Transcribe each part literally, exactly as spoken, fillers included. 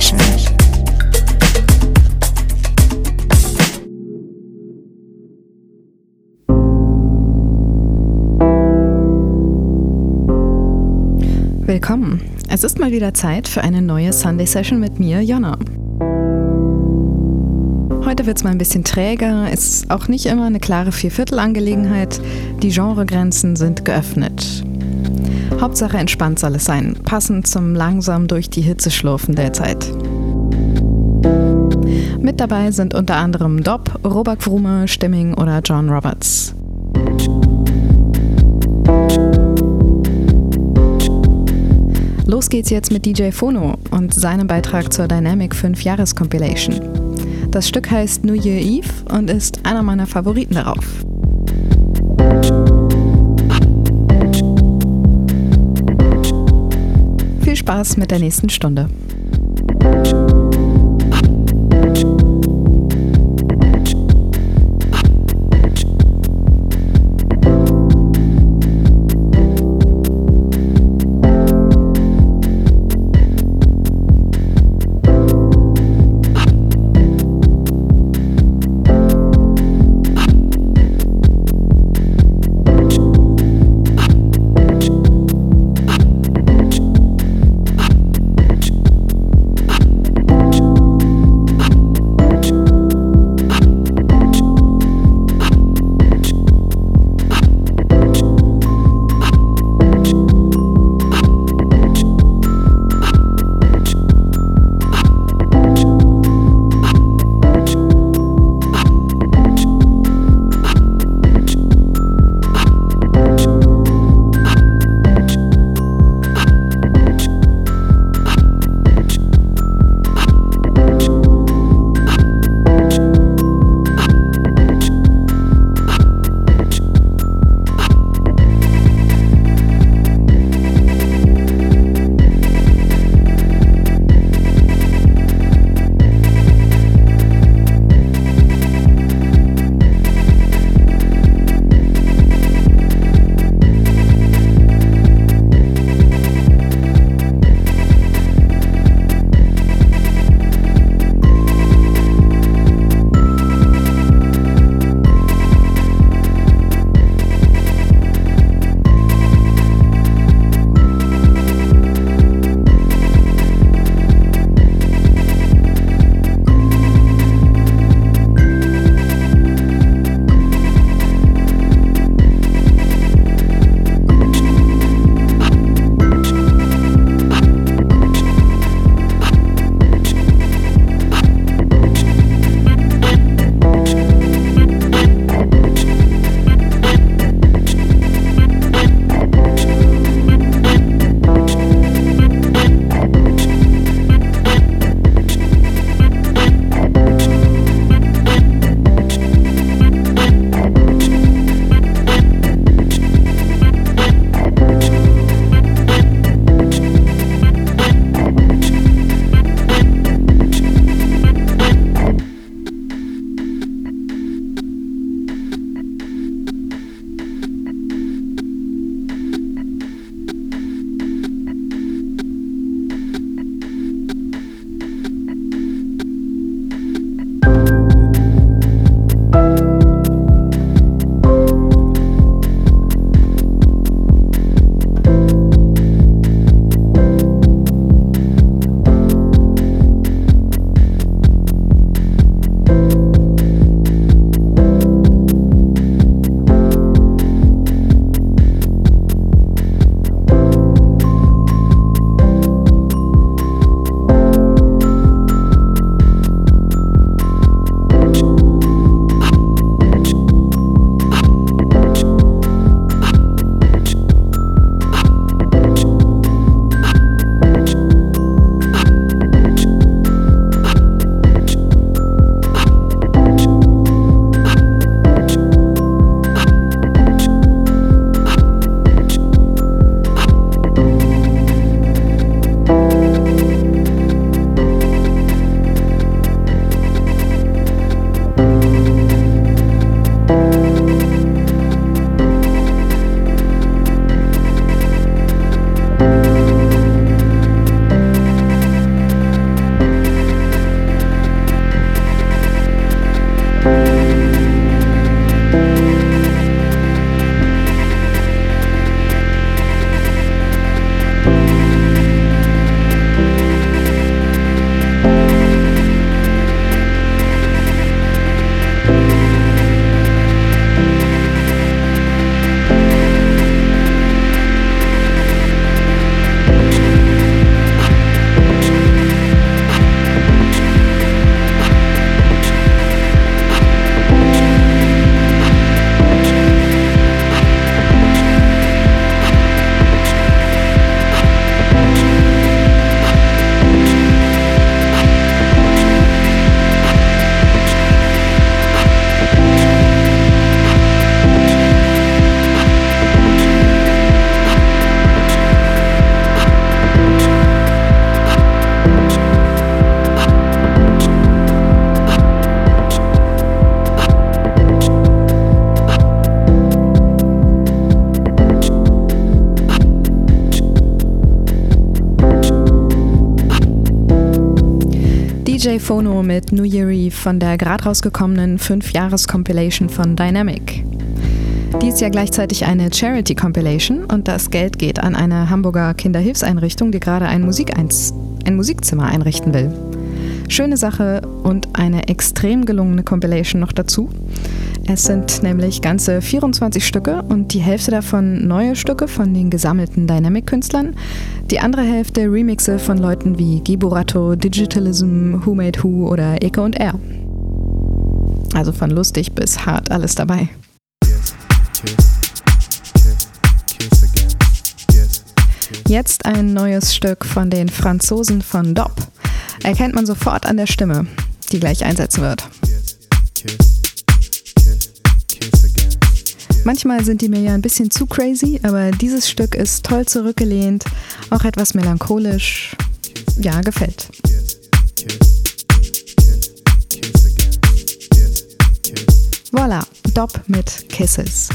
session. Willkommen. Es ist mal wieder Zeit für eine neue Sunday Session mit mir, Jonna. Heute wird es mal ein bisschen träger, ist auch nicht immer eine klare Vierviertel-Angelegenheit. Die Genregrenzen sind geöffnet. Hauptsache entspannt soll es sein, passend zum langsam durch die Hitze schlurfen der Zeit. Mit dabei sind unter anderem Dopp, Robag Wruhme, Stimming oder John Roberts. Los geht's jetzt mit D J Phono und seinem Beitrag zur Dynamic fünf-Jahres-Compilation. Das Stück heißt New Year Eve und ist einer meiner Favoriten darauf. Viel Spaß mit der nächsten Stunde. D J Phono mit New Year Eve von der gerade rausgekommenen fünf-Jahres-Compilation von Dynamic. Die ist ja gleichzeitig eine Charity-Compilation und das Geld geht an eine Hamburger Kinderhilfseinrichtung, die gerade ein, Musik- ein Musikzimmer einrichten will. Schöne Sache und eine extrem gelungene Compilation noch dazu. Es sind nämlich ganze vierundzwanzig Stücke und die Hälfte davon neue Stücke von den gesammelten Dynamic-Künstlern, die andere Hälfte Remixe von Leuten wie Giborato, Digitalism, Who Made Who oder Eko und R. Also von lustig bis hart alles dabei. Jetzt ein neues Stück von den Franzosen von Dob. Erkennt man sofort an der Stimme, die gleich einsetzen wird. Manchmal sind die mir ja ein bisschen zu crazy, aber dieses Stück ist toll zurückgelehnt, auch etwas melancholisch. Ja, gefällt. Voilà, Dopp mit Kisses.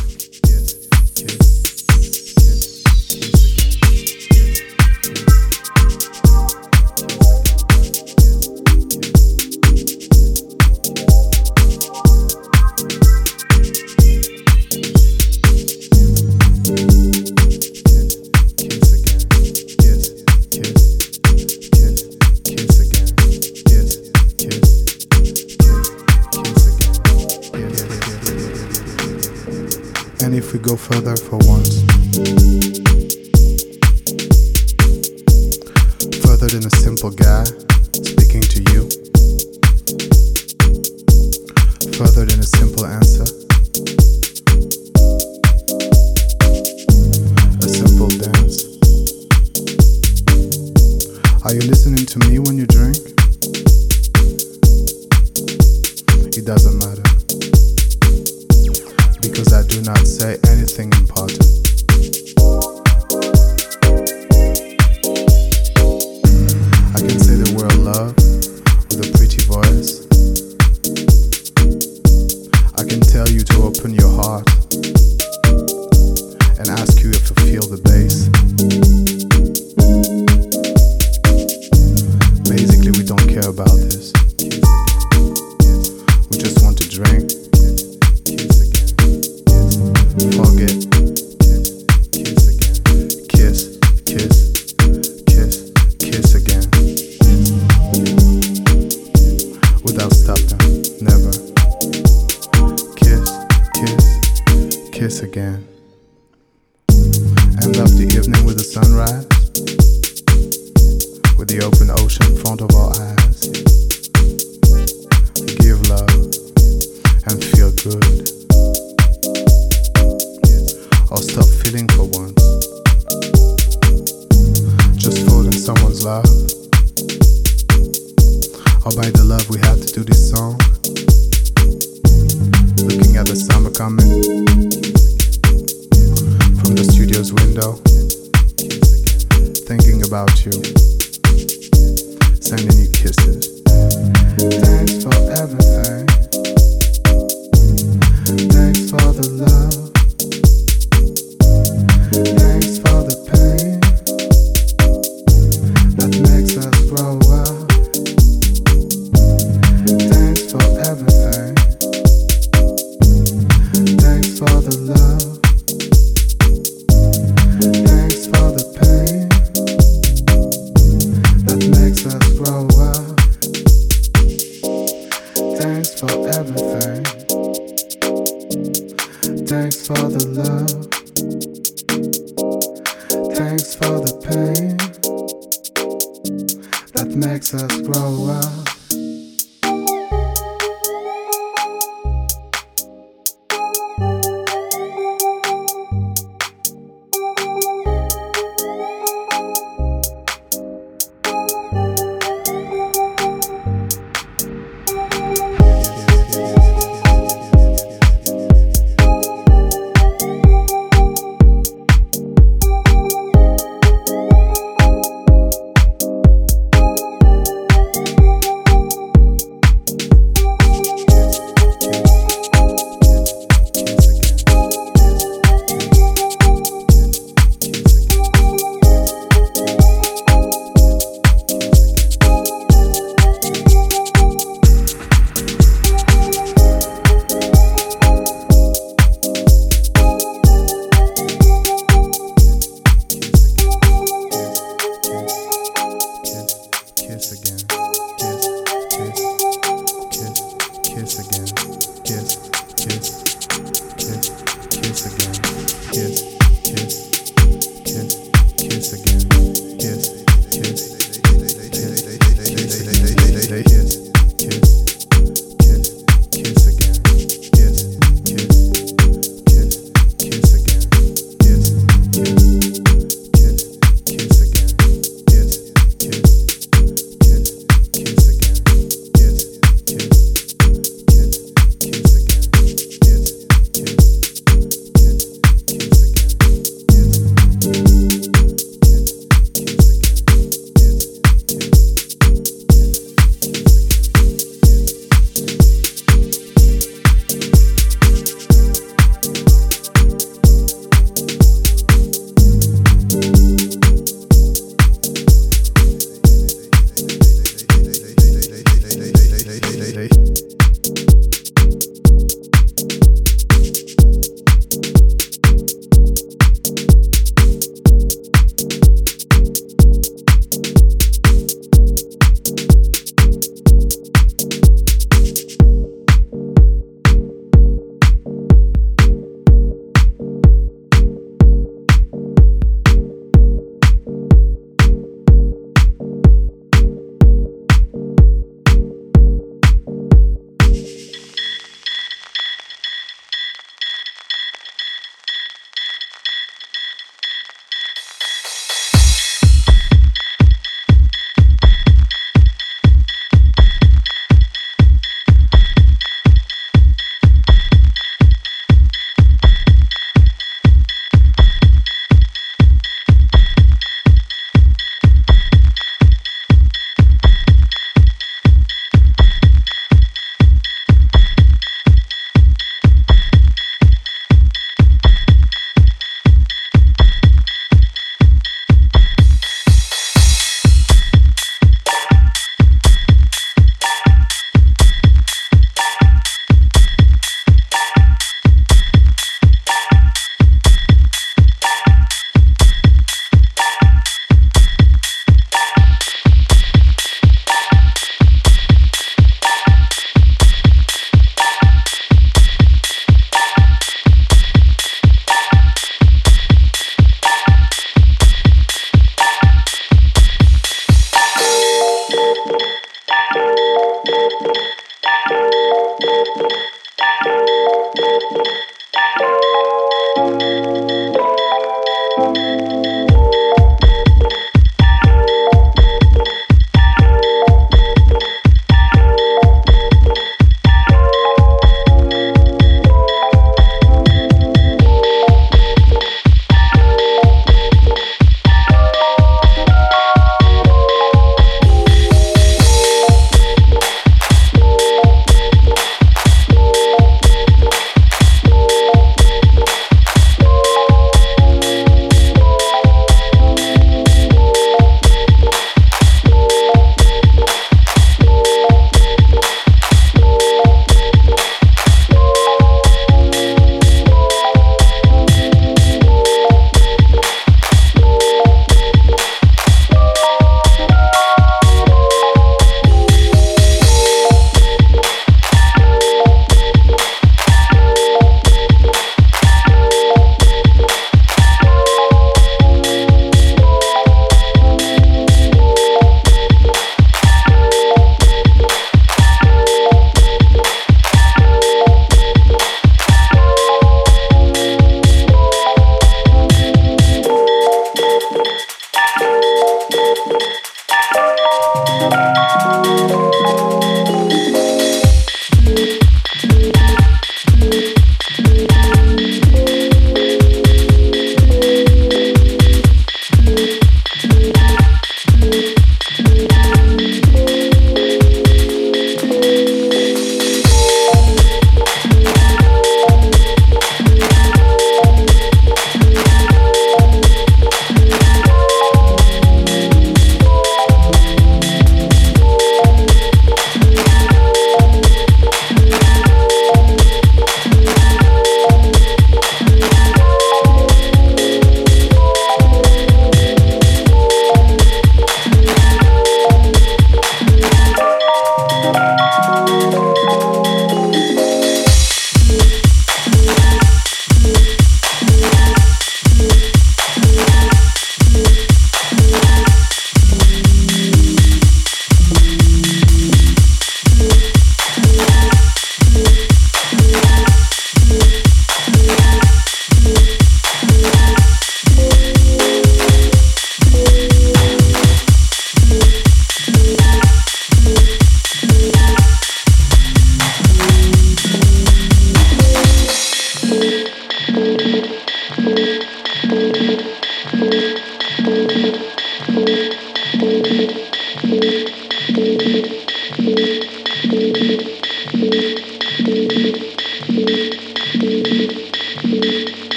If we go further for once, further than a simple guy speaking to you, further than a simple answer, a simple dance. Are you listening to me when you drink? It doesn't matter. Because I do not say anything important. I can say the word love with a pretty voice. I can tell you to open your heart and ask you if you feel the bass. Basically, we don't care about this. We just want to drink. Forget, kiss, kiss again, kiss, kiss, kiss, kiss again, without stopping, never, kiss, kiss, kiss again, end up the evening with the sunrise, with the open ocean in front of our eyes, give love and feel good. I'll stop feeling for once. Just folding someone's love. Or by the love we have to do this song. Looking at the summer coming from the studio's window. Thinking about you. Sending you kisses. Thanks for everything. Thanks for the love. Thanks for the pain that makes us grow up. Thanks for everything. Thanks for the love. Thanks for the pain that makes us grow up. Thanks for everything. Thanks for the love. Thanks for the pain that makes us grow up. kiss again. Kiss, kiss. They kiss, kiss.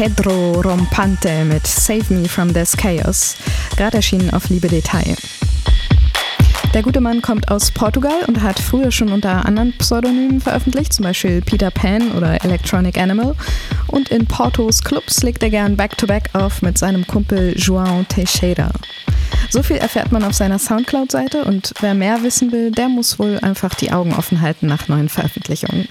Pedro Rompante mit Save Me From This Chaos, gerade erschienen auf Liebe Detail. Der gute Mann kommt aus Portugal und hat früher schon unter anderen Pseudonymen veröffentlicht, zum Beispiel Peter Pan oder Electronic Animal. Und in Portos Clubs legt er gern Back-to-Back auf mit seinem Kumpel João Teixeira. So viel erfährt man auf seiner Soundcloud-Seite, und wer mehr wissen will, der muss wohl einfach die Augen offen halten nach neuen Veröffentlichungen.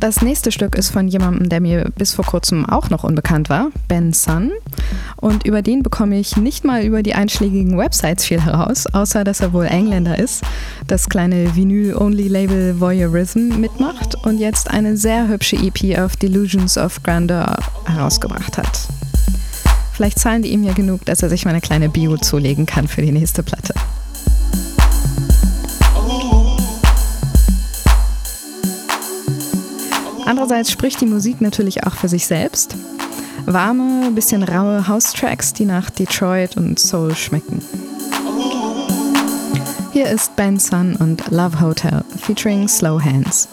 Das nächste Stück ist von jemandem, der mir bis vor kurzem auch noch unbekannt war, Ben Sun. Und über den bekomme ich nicht mal über die einschlägigen Websites viel heraus, außer dass er wohl Engländer ist, das kleine Vinyl-Only-Label Voyeurism mitmacht und jetzt eine sehr hübsche E P auf Delusions of Grandeur herausgebracht hat. Vielleicht zahlen die ihm ja genug, dass er sich mal eine kleine Bio zulegen kann für die nächste Platte. Andererseits spricht die Musik natürlich auch für sich selbst. Warme, bisschen raue House-Tracks, die nach Detroit und Soul schmecken. Hier ist Ben Sun und Love Hotel featuring Slow Hands.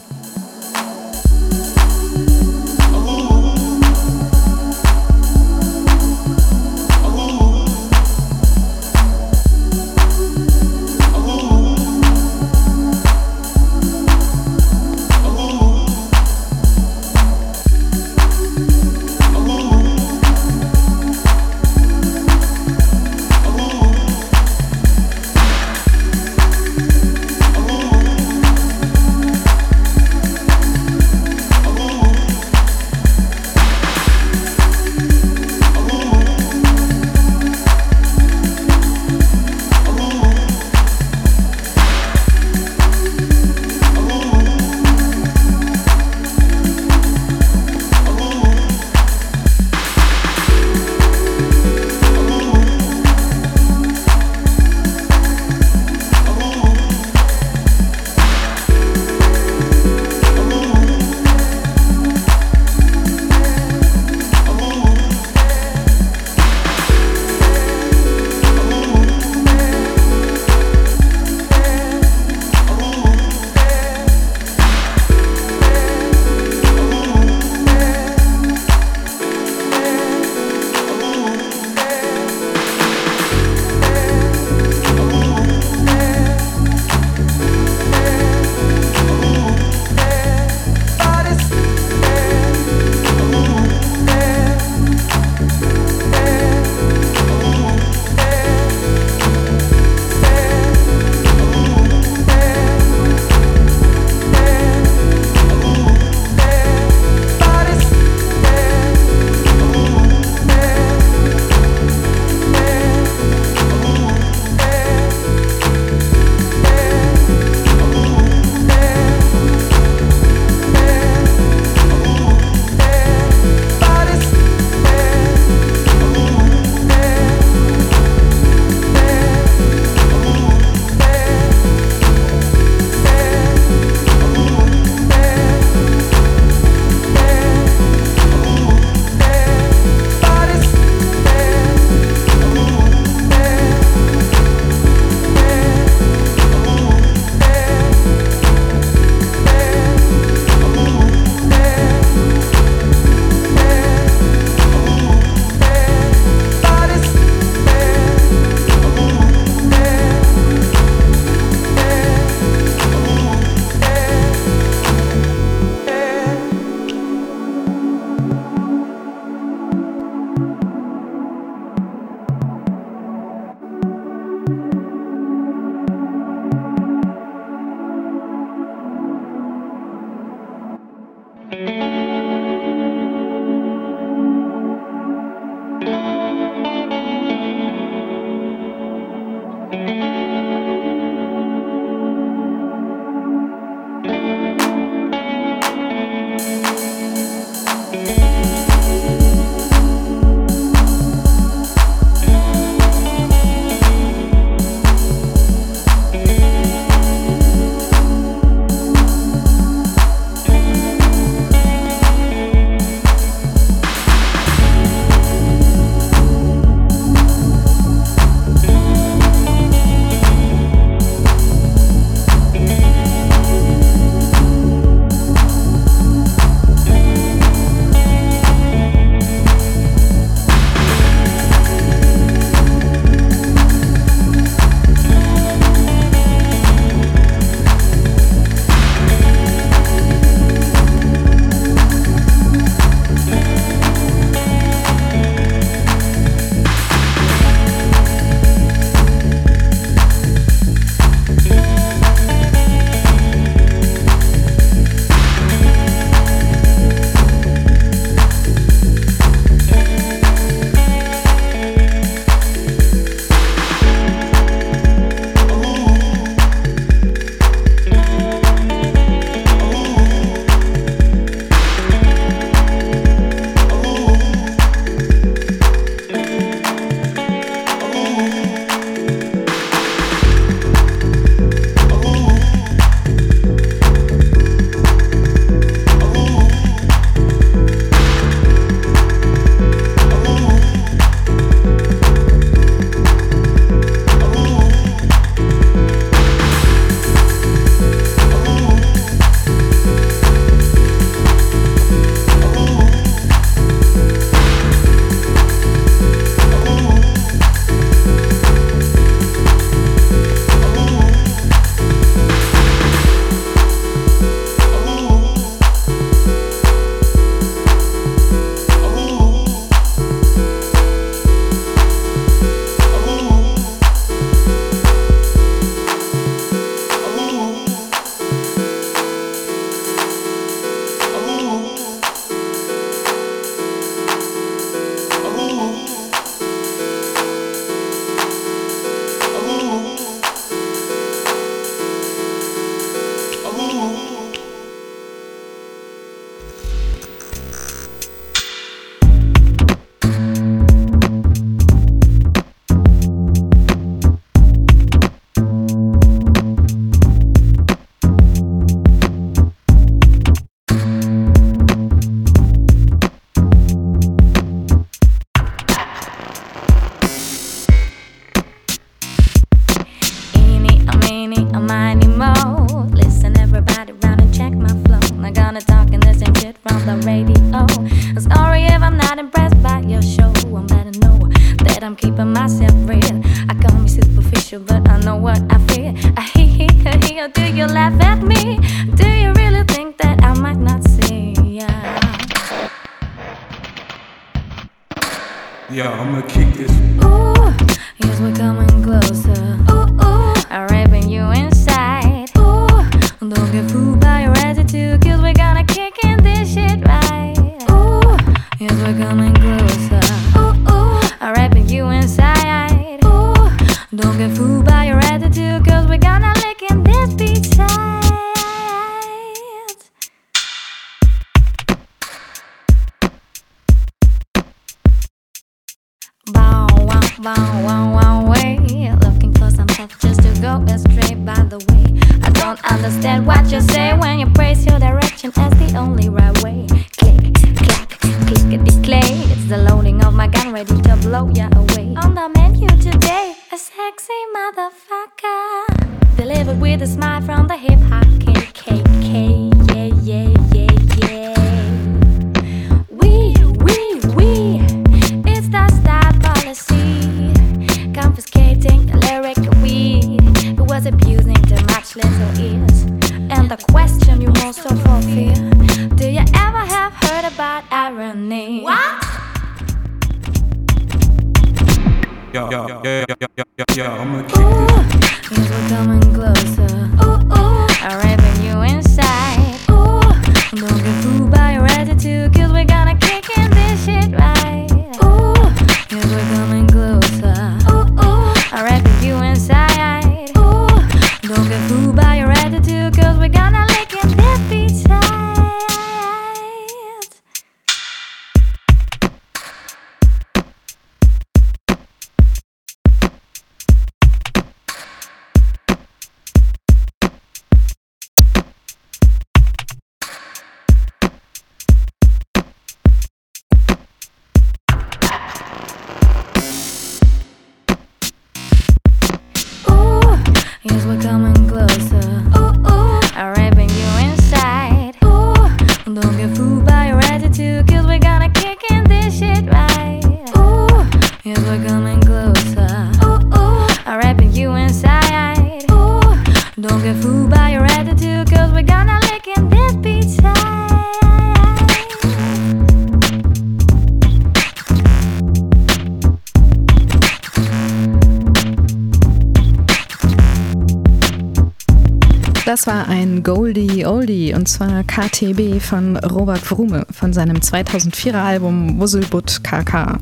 Das war ein Goldie Oldie und zwar K T B von Robert Wrumme von seinem zweitausendvierer Album Wusselbutt K K.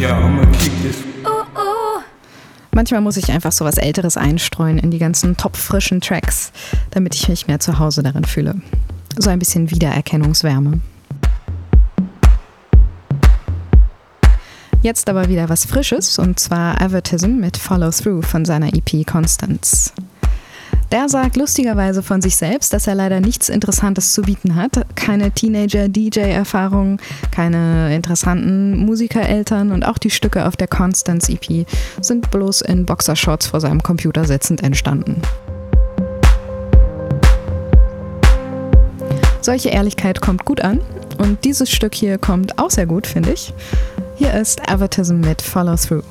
Ja, man kriegt es. Manchmal muss ich einfach so was Älteres einstreuen in die ganzen topfrischen Tracks, damit ich mich mehr zu Hause darin fühle. So ein bisschen Wiedererkennungswärme. Jetzt aber wieder was Frisches und zwar Avertism mit Follow Through von seiner E P Constance. Der sagt lustigerweise von sich selbst, dass er leider nichts Interessantes zu bieten hat. Keine Teenager-D J-Erfahrung, keine interessanten Musikereltern und auch die Stücke auf der Constance E P sind bloß in Boxershorts vor seinem Computer sitzend entstanden. Solche Ehrlichkeit kommt gut an und dieses Stück hier kommt auch sehr gut, finde ich. Hier ist Advertism mit Follow Through.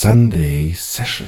Sunday Session.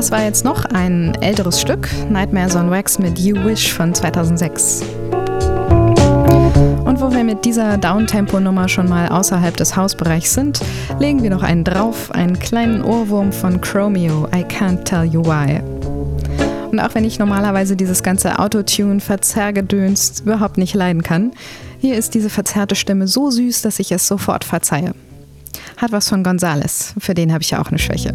Das war jetzt noch ein älteres Stück, Nightmares on Wax mit You Wish von zweitausendsechs. Und wo wir mit dieser Downtempo-Nummer schon mal außerhalb des Hausbereichs sind, legen wir noch einen drauf, einen kleinen Ohrwurm von Chromeo, I Can't Tell You Why. Und auch wenn ich normalerweise dieses ganze Autotune-Verzerrgedöns überhaupt nicht leiden kann, hier ist diese verzerrte Stimme so süß, dass ich es sofort verzeihe. Hat was von Gonzales, für den habe ich ja auch eine Schwäche.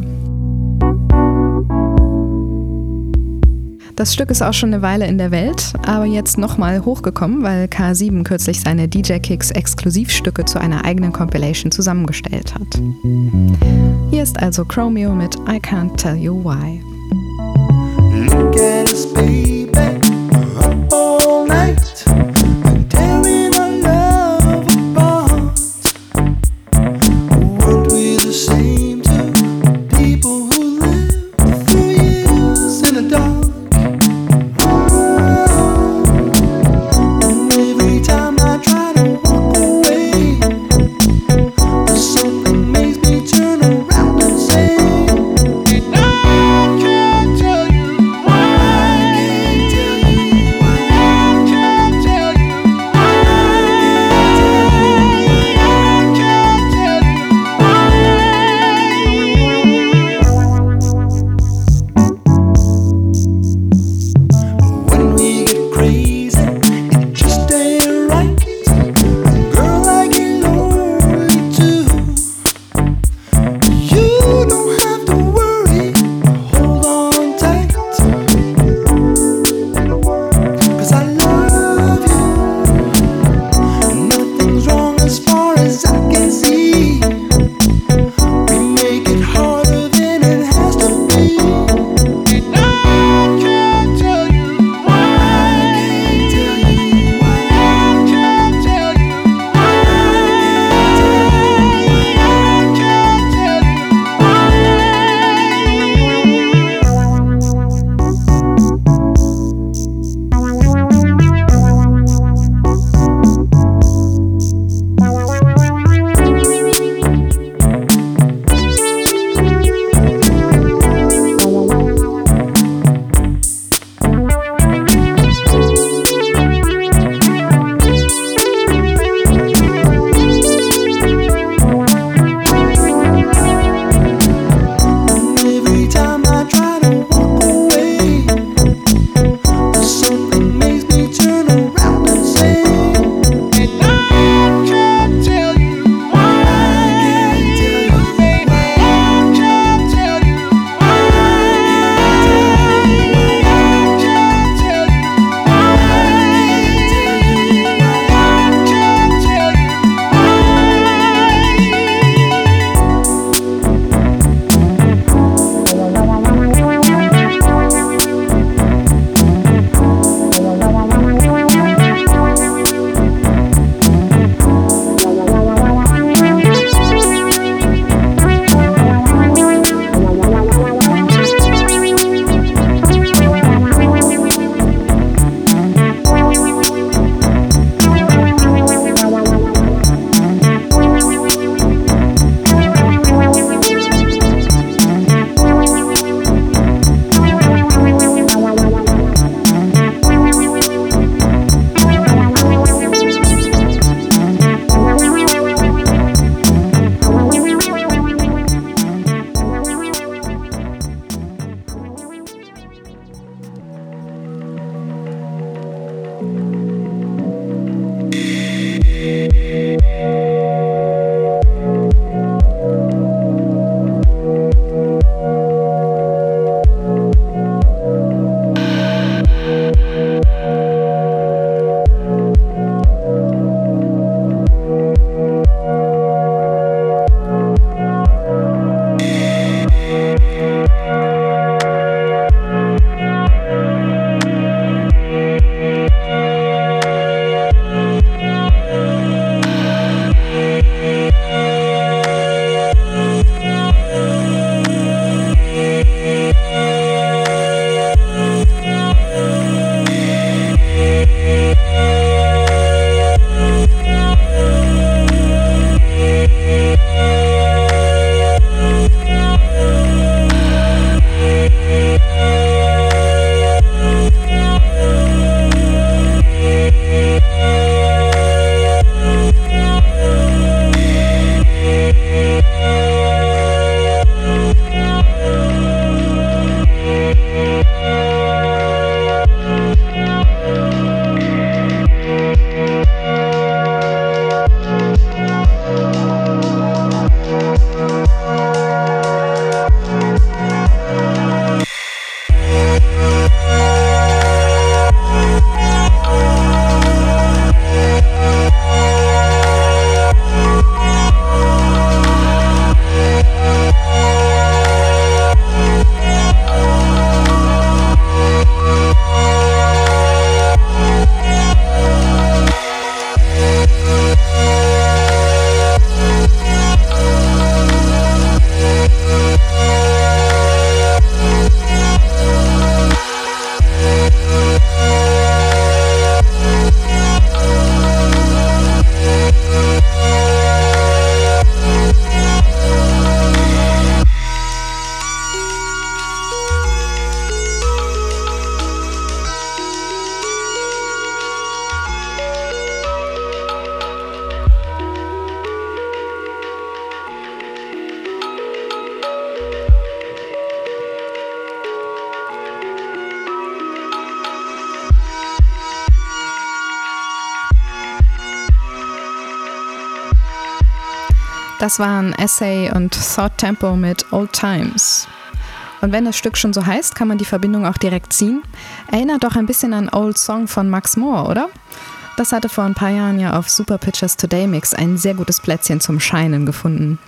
Das Stück ist auch schon eine Weile in der Welt, aber jetzt nochmal hochgekommen, weil K sieben kürzlich seine D J Kicks Exklusivstücke zu einer eigenen Compilation zusammengestellt hat. Hier ist also Chromeo mit I Can't Tell You Why. Look at us, baby, up all night. Das waren Essay und Thought Tempo mit Old Times. Und wenn das Stück schon so heißt, kann man die Verbindung auch direkt ziehen. Erinnert doch ein bisschen an Old Song von Max Moore, oder? Das hatte vor ein paar Jahren ja auf Super Pictures Today Mix ein sehr gutes Plätzchen zum Scheinen gefunden.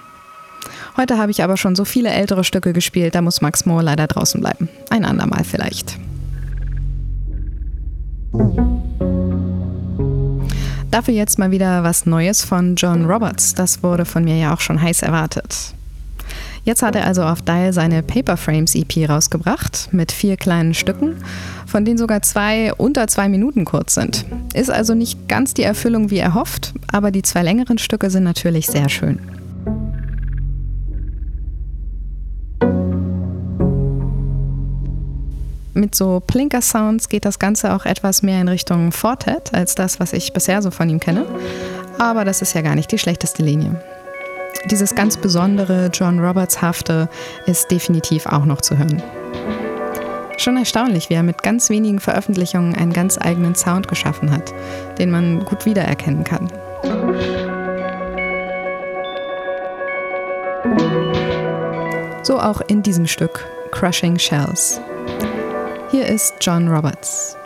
Heute habe ich aber schon so viele ältere Stücke gespielt, da muss Max Moore leider draußen bleiben. Ein andermal vielleicht. Dafür jetzt mal wieder was Neues von John Roberts. Das wurde von mir ja auch schon heiß erwartet. Jetzt hat er also auf Dial seine Paper Frames E P rausgebracht mit vier kleinen Stücken, von denen sogar zwei unter zwei Minuten kurz sind. Ist also nicht ganz die Erfüllung wie erhofft, aber die zwei längeren Stücke sind natürlich sehr schön. Mit so Plinker-Sounds geht das Ganze auch etwas mehr in Richtung Fortet als das, was ich bisher so von ihm kenne. Aber das ist ja gar nicht die schlechteste Linie. Dieses ganz besondere John Roberts-hafte ist definitiv auch noch zu hören. Schon erstaunlich, wie er mit ganz wenigen Veröffentlichungen einen ganz eigenen Sound geschaffen hat, den man gut wiedererkennen kann. So auch in diesem Stück, Crushing Shells. Hier ist John Roberts.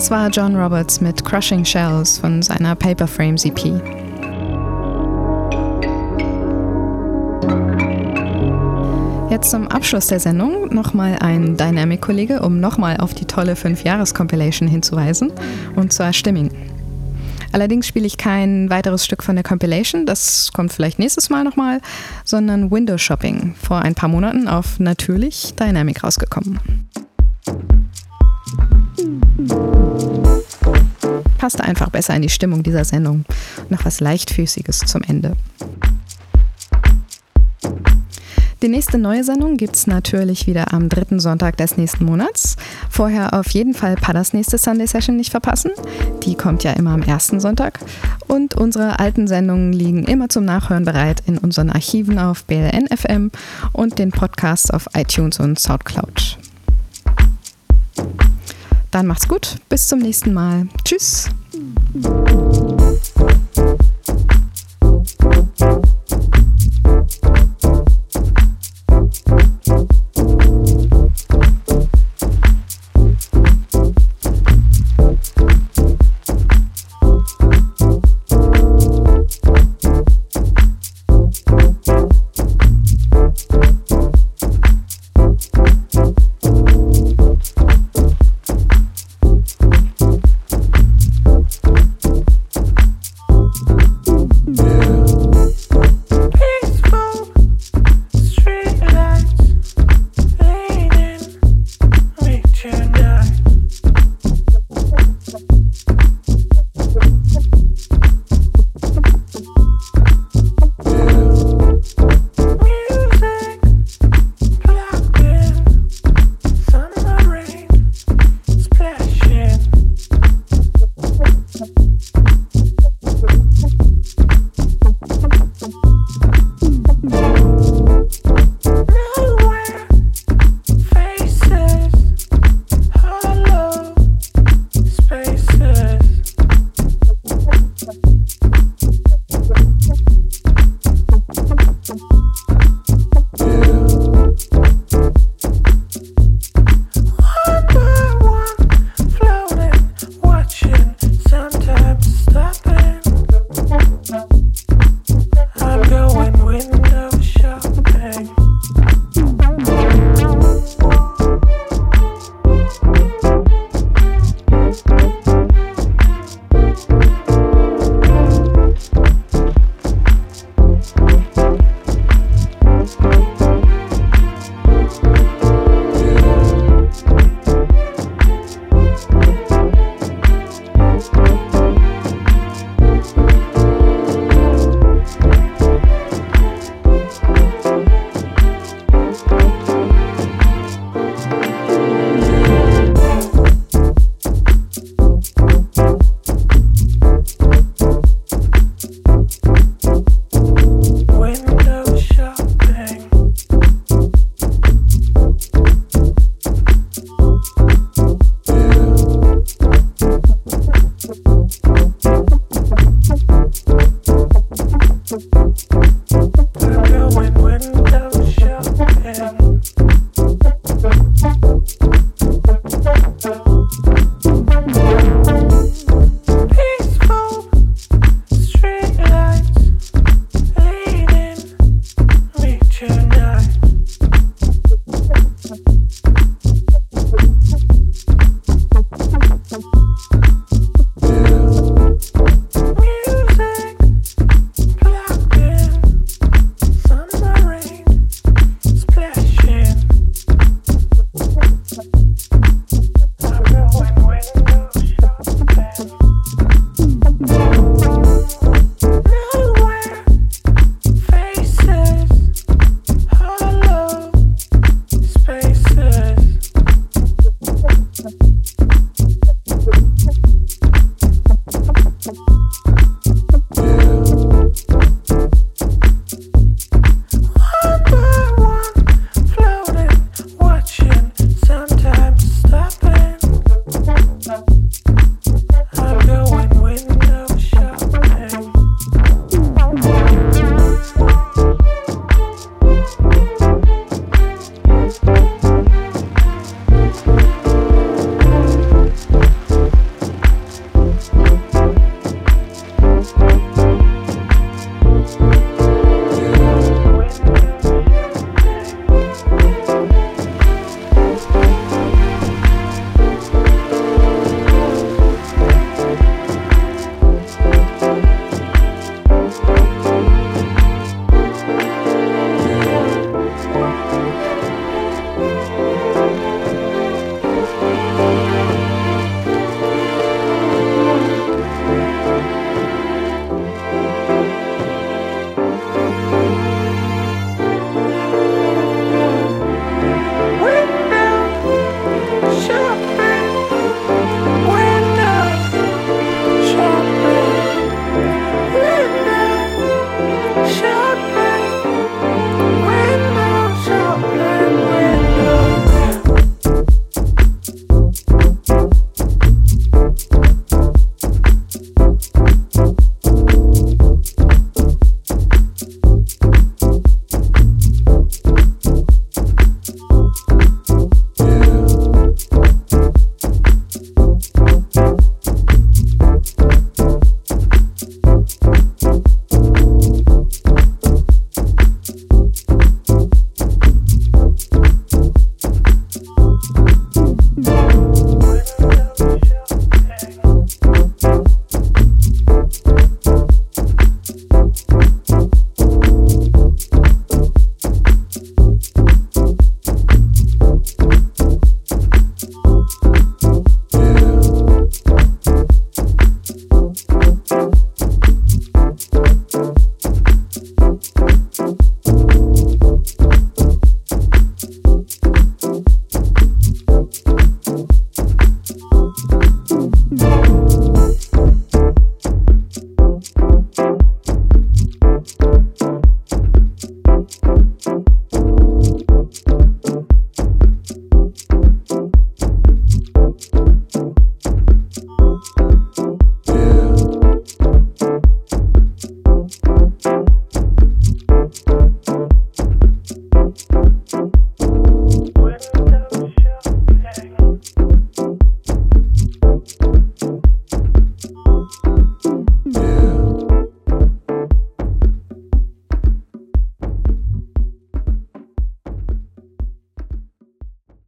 Das war John Roberts mit Crushing Shells von seiner Paper Frames E P. Jetzt zum Abschluss der Sendung nochmal ein Dynamic-Kollege, um nochmal auf die tolle fünf-Jahres-Compilation hinzuweisen, und zwar Stimming. Allerdings spiele ich kein weiteres Stück von der Compilation, das kommt vielleicht nächstes Mal nochmal, sondern Window Shopping, vor ein paar Monaten auf natürlich Dynamic rausgekommen. Passt einfach besser in die Stimmung dieser Sendung. Noch was Leichtfüßiges zum Ende. Die nächste neue Sendung gibt's natürlich wieder am dritten Sonntag des nächsten Monats. Vorher auf jeden Fall Paddas nächste Sunday Session nicht verpassen. Die kommt ja immer am ersten Sonntag. Und unsere alten Sendungen liegen immer zum Nachhören bereit in unseren Archiven auf B L N F M und den Podcasts auf iTunes und Soundcloud. Dann macht's gut, bis zum nächsten Mal. Tschüss!